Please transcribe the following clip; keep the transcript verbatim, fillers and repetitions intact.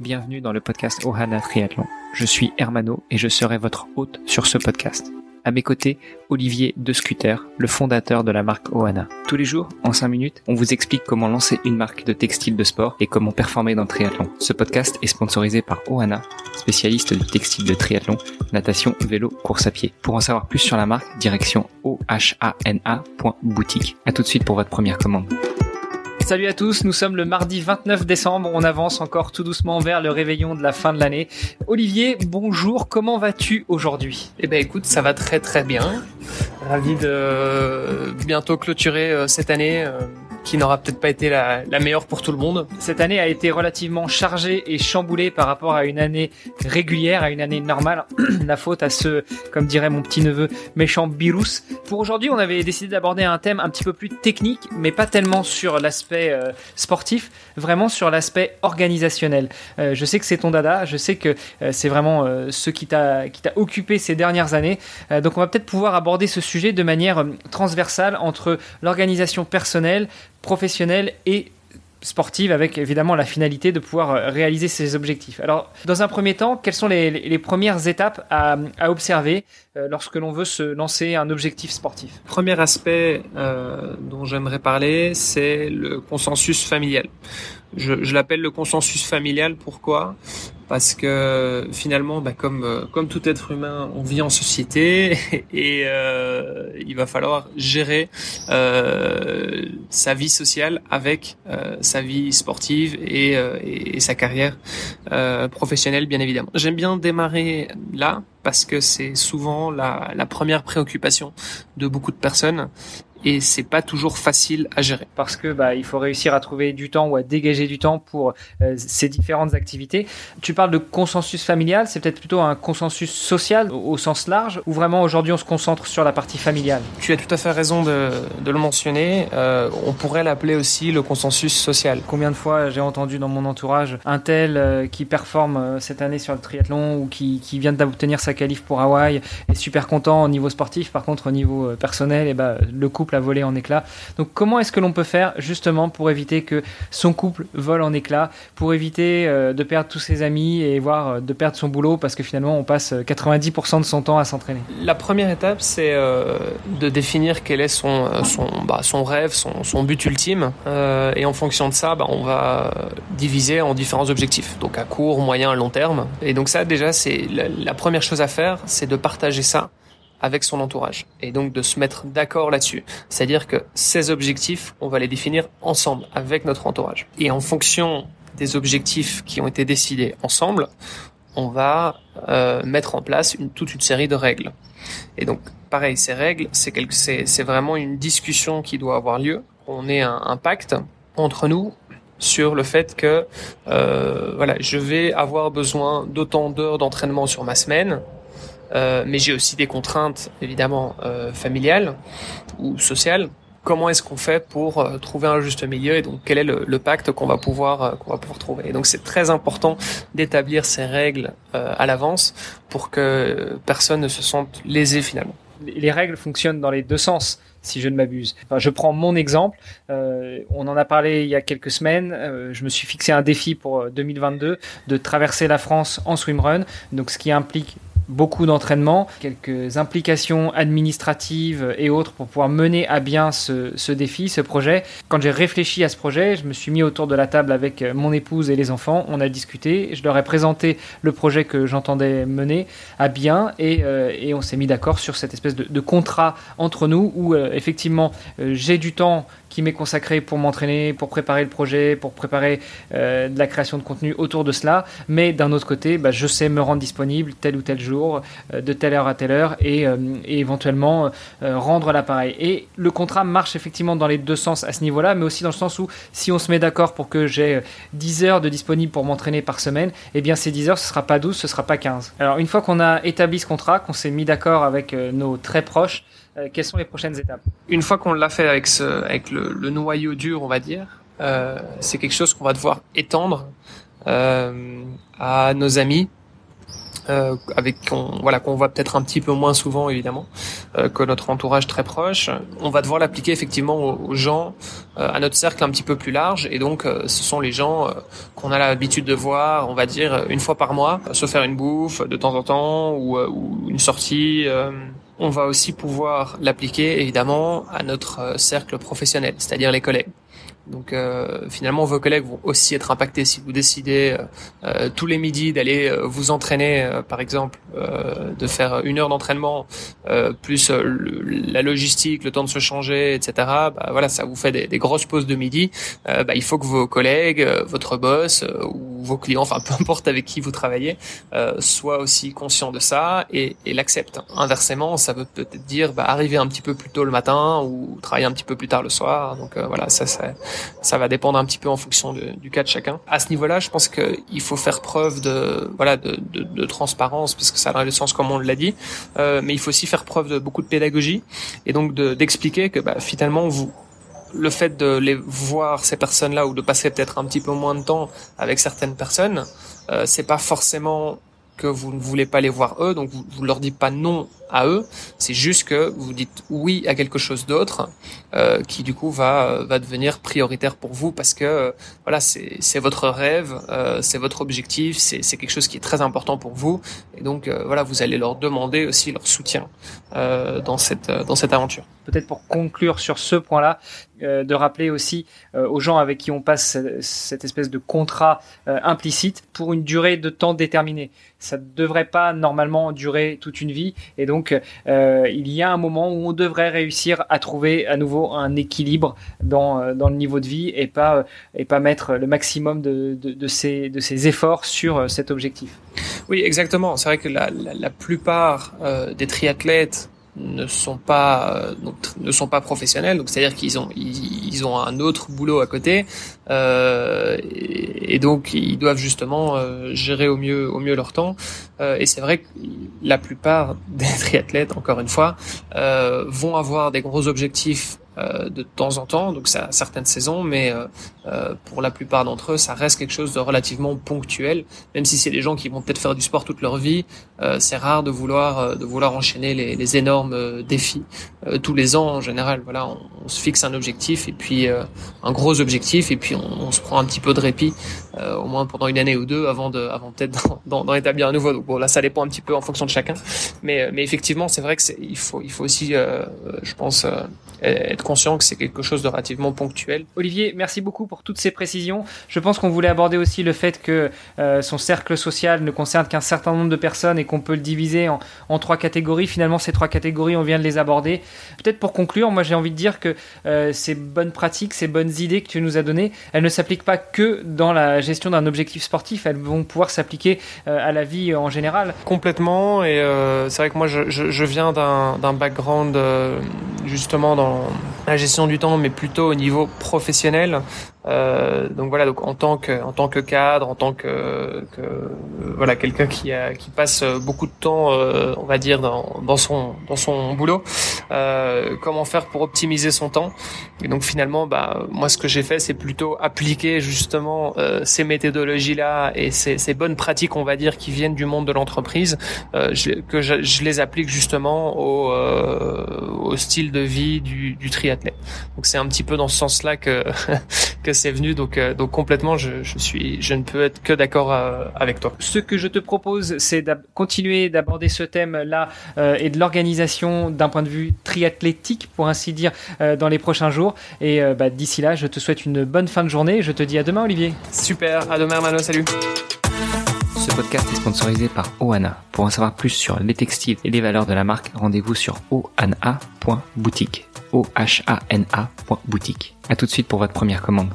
Bienvenue dans le podcast Ohana Triathlon. Je suis Hermano et je serai votre hôte sur ce podcast. À mes côtés, Olivier Descuter, le fondateur de la marque Ohana. Tous les jours, en cinq minutes, on vous explique comment lancer une marque de textile de sport et comment performer dans le triathlon. Ce podcast est sponsorisé par Ohana, spécialiste du textile de triathlon, natation, vélo, course à pied. Pour en savoir plus sur la marque, direction ohana point boutique. À tout de suite pour votre première commande. Salut à tous, nous sommes le mardi vingt-neuf décembre, on avance encore tout doucement vers le réveillon de la fin de l'année. Olivier, bonjour, comment vas-tu aujourd'hui ? Eh ben écoute, ça va très très bien, ravi de bientôt clôturer cette année qui n'aura peut-être pas été la, la meilleure pour tout le monde. Cette année a été relativement chargée et chamboulée par rapport à une année régulière, à une année normale. La faute à ce, comme dirait mon petit-neveu, méchant virus. Pour aujourd'hui, on avait décidé d'aborder un thème un petit peu plus technique, mais pas tellement sur l'aspect euh, sportif, vraiment sur l'aspect organisationnel. Euh, je sais que c'est ton dada, je sais que euh, c'est vraiment euh, ce qui t'a, qui t'a occupé ces dernières années. Euh, donc on va peut-être pouvoir aborder ce sujet de manière euh, transversale entre l'organisation personnelle, professionnelle et sportive, avec évidemment la finalité de pouvoir réaliser ses objectifs. Alors, dans un premier temps, quelles sont les, les premières étapes à, à observer euh, lorsque l'on veut se lancer un objectif sportif ? Premier aspect euh, dont j'aimerais parler, c'est le consensus familial. Je, je l'appelle le consensus familial, pourquoi ? Parce que finalement, bah, comme comme tout être humain, on vit en société et euh, il va falloir gérer euh, sa vie sociale avec euh, sa vie sportive et, euh, et, et sa carrière euh, professionnelle, bien évidemment. J'aime bien démarrer là parce que c'est souvent la, la première préoccupation de beaucoup de personnes. Et c'est pas toujours facile à gérer. Parce que bah il faut réussir à trouver du temps ou à dégager du temps pour euh, ces différentes activités. Tu parles de consensus familial, c'est peut-être plutôt un consensus social au, au sens large, ou vraiment aujourd'hui on se concentre sur la partie familiale ? Tu as tout à fait raison de, de le mentionner. Euh, on pourrait l'appeler aussi le consensus social. Combien de fois j'ai entendu dans mon entourage un tel euh, qui performe euh, cette année sur le triathlon ou qui, qui vient d'obtenir sa qualif pour Hawaï est super content au niveau sportif, par contre au niveau euh, personnel, et bah, le couple à voler en éclats. Donc comment est-ce que l'on peut faire justement pour éviter que son couple vole en éclats, pour éviter euh, de perdre tous ses amis et voire euh, de perdre son boulot parce que finalement on passe quatre-vingt-dix pour cent de son temps à s'entraîner. La première étape, c'est euh, de définir quel est son, euh, son, bah, son rêve, son, son but ultime euh, et en fonction de ça, bah, on va diviser en différents objectifs, donc à court, moyen, long terme. Et donc ça déjà, c'est la, la première chose à faire, c'est de partager ça avec son entourage et donc de se mettre d'accord là-dessus. C'est-à-dire que ces objectifs, on va les définir ensemble avec notre entourage. Et en fonction des objectifs qui ont été décidés ensemble, on va euh, mettre en place une, toute une série de règles. Et donc, pareil, ces règles, c'est, quelque, c'est, c'est vraiment une discussion qui doit avoir lieu. On est un, un pacte entre nous sur le fait que euh, voilà, je vais avoir besoin d'autant d'heures d'entraînement sur ma semaine. Euh, mais j'ai aussi des contraintes évidemment euh, familiales ou sociales. Comment est-ce qu'on fait pour euh, trouver un juste milieu et donc quel est le, le pacte qu'on va pouvoir euh, qu'on va pouvoir trouver. Et donc c'est très important d'établir ces règles euh, à l'avance pour que personne ne se sente lésé finalement. Les règles fonctionnent dans les deux sens, si je ne m'abuse. Enfin, je prends mon exemple. Euh, on en a parlé il y a quelques semaines. Euh, je me suis fixé un défi pour deux mille vingt-deux de traverser la France en swimrun. Donc, ce qui implique beaucoup d'entraînement, quelques implications administratives et autres pour pouvoir mener à bien ce, ce défi, ce projet. Quand j'ai réfléchi à ce projet, je me suis mis autour de la table avec mon épouse et les enfants, on a discuté, je leur ai présenté le projet que j'entendais mener à bien et, euh, et on s'est mis d'accord sur cette espèce de, de contrat entre nous où euh, effectivement euh, j'ai du temps qui m'est consacré pour m'entraîner, pour préparer le projet, pour préparer euh, de la création de contenu autour de cela, mais d'un autre côté, bah, je sais me rendre disponible tel ou tel jour de telle heure à telle heure et, euh, et éventuellement euh, rendre l'appareil. Et le contrat marche effectivement dans les deux sens à ce niveau-là, mais aussi dans le sens où si on se met d'accord pour que j'ai dix heures de disponible pour m'entraîner par semaine, eh bien ces dix heures, ce sera pas douze, ce sera pas quinze. Alors une fois qu'on a établi ce contrat, qu'on s'est mis d'accord avec euh, nos très proches, euh, quelles sont les prochaines étapes ? Une fois qu'on l'a fait avec, ce, avec le, le noyau dur, on va dire, euh, c'est quelque chose qu'on va devoir étendre euh, à nos amis, euh, avec qu'on voilà qu'on voit peut-être un petit peu moins souvent évidemment euh, que notre entourage très proche, on va devoir l'appliquer effectivement aux, aux gens, euh, à notre cercle un petit peu plus large, et donc euh, ce sont les gens euh, qu'on a l'habitude de voir, on va dire une fois par mois, euh, se faire une bouffe de temps en temps ou, euh, ou une sortie. Euh, on va aussi pouvoir l'appliquer évidemment à notre cercle professionnel, c'est-à-dire les collègues. Donc euh, finalement, vos collègues vont aussi être impactés si vous décidez euh, tous les midis d'aller euh, vous entraîner, euh, par exemple, euh, de faire une heure d'entraînement, euh, plus euh, le, la logistique, le temps de se changer, et cetera. Bah, voilà, ça vous fait des, des grosses pauses de midi. Euh, bah, il faut que vos collègues, euh, votre boss euh, ou vos clients, enfin peu importe avec qui vous travaillez, euh, soient aussi conscients de ça et, et l'acceptent. Inversement, ça veut peut-être dire bah, arriver un petit peu plus tôt le matin ou travailler un petit peu plus tard le soir. Donc euh, voilà, ça c'est... Ça va dépendre un petit peu en fonction de, du cas de chacun. À ce niveau-là, je pense qu'il faut faire preuve de, voilà, de, de, de transparence, parce que ça a le sens comme on l'a dit, euh, mais il faut aussi faire preuve de beaucoup de pédagogie, et donc de, d'expliquer que bah, finalement, vous, le fait de les voir, ces personnes-là, ou de passer peut-être un petit peu moins de temps avec certaines personnes, euh, c'est pas forcément que vous ne voulez pas les voir eux, donc vous, vous leur dites pas non à eux, c'est juste que vous dites oui à quelque chose d'autre euh, qui du coup va va devenir prioritaire pour vous, parce que euh, voilà c'est c'est votre rêve, euh, c'est votre objectif, c'est c'est quelque chose qui est très important pour vous, et donc euh, voilà vous allez leur demander aussi leur soutien euh, dans cette euh, dans cette aventure. Peut-être pour conclure sur ce point-là, euh, de rappeler aussi euh, aux gens avec qui on passe cette espèce de contrat euh, implicite pour une durée de temps déterminée. Ça ne devrait pas normalement durer toute une vie, et donc Donc, euh, il y a un moment où on devrait réussir à trouver à nouveau un équilibre dans, dans le niveau de vie, et pas, et pas mettre le maximum de, de, de, ses, de ses efforts sur cet objectif. Oui, exactement. C'est vrai que la, la, la plupart euh, des triathlètes ne sont pas euh, donc, ne sont pas professionnels, donc c'est-à-dire qu'ils ont ils, ils ont un autre boulot à côté, euh, et, et donc ils doivent justement euh, gérer au mieux au mieux leur temps, euh, et c'est vrai que la plupart des triathlètes, encore une fois, euh, vont avoir des gros objectifs euh, de temps en temps, donc ça certaines saisons, mais euh, euh, pour la plupart d'entre eux, ça reste quelque chose de relativement ponctuel. Même si c'est des gens qui vont peut-être faire du sport toute leur vie, euh, c'est rare de vouloir euh, de vouloir enchaîner les, les énormes euh, défis euh, tous les ans en général. Voilà, on, on se fixe un objectif, et puis euh, un gros objectif, et puis on, on se prend un petit peu de répit, euh, au moins pendant une année ou deux, avant de avant peut-être d'en, d'en établir un nouveau. Donc bon, là ça dépend un petit peu en fonction de chacun, mais mais effectivement c'est vrai que c'est, il faut il faut aussi euh, je pense euh, être conscient que c'est quelque chose de relativement ponctuel. Olivier, merci beaucoup pour toutes ces précisions. Je pense qu'on voulait aborder aussi le fait que euh, son cercle social ne concerne qu'un certain nombre de personnes, et qu'on peut le diviser en, en trois catégories. Finalement, ces trois catégories, on vient de les aborder. Peut-être pour conclure, moi j'ai envie de dire que euh, ces bonnes pratiques, ces bonnes idées que tu nous as données, elles ne s'appliquent pas que dans la gestion d'un objectif sportif, elles vont pouvoir s'appliquer euh, à la vie en général. Complètement, et euh, c'est vrai que moi je, je, je viens d'un, d'un background euh, justement dans la gestion du temps, mais plutôt au niveau professionnel. Euh, donc voilà, donc en tant que en tant que cadre, en tant que, que voilà quelqu'un qui a qui passe beaucoup de temps, euh, on va dire dans dans son dans son boulot, euh, comment faire pour optimiser son temps. Et donc finalement, bah moi ce que j'ai fait, c'est plutôt appliquer justement euh, ces méthodologies là et ces ces bonnes pratiques, on va dire, qui viennent du monde de l'entreprise, euh, je, que je, je les applique justement au euh, au style de vie du du triathlète. Donc c'est un petit peu dans ce sens-là que que c'est venu, donc euh, donc complètement je je suis je ne peux être que d'accord euh, avec toi. Ce que je te propose, c'est de d'ab- continuer d'aborder ce thème là euh, et de l'organisation d'un point de vue triathlétique, pour ainsi dire, euh, dans les prochains jours, et euh, bah, d'ici là, je te souhaite une bonne fin de journée. Je te dis à demain, Olivier. Super, à demain Hermano, salut. Ce podcast est sponsorisé par Ohana. Pour en savoir plus sur les textiles et les valeurs de la marque, rendez-vous sur ohana point boutique. O H A N A point boutique. À tout de suite pour votre première commande.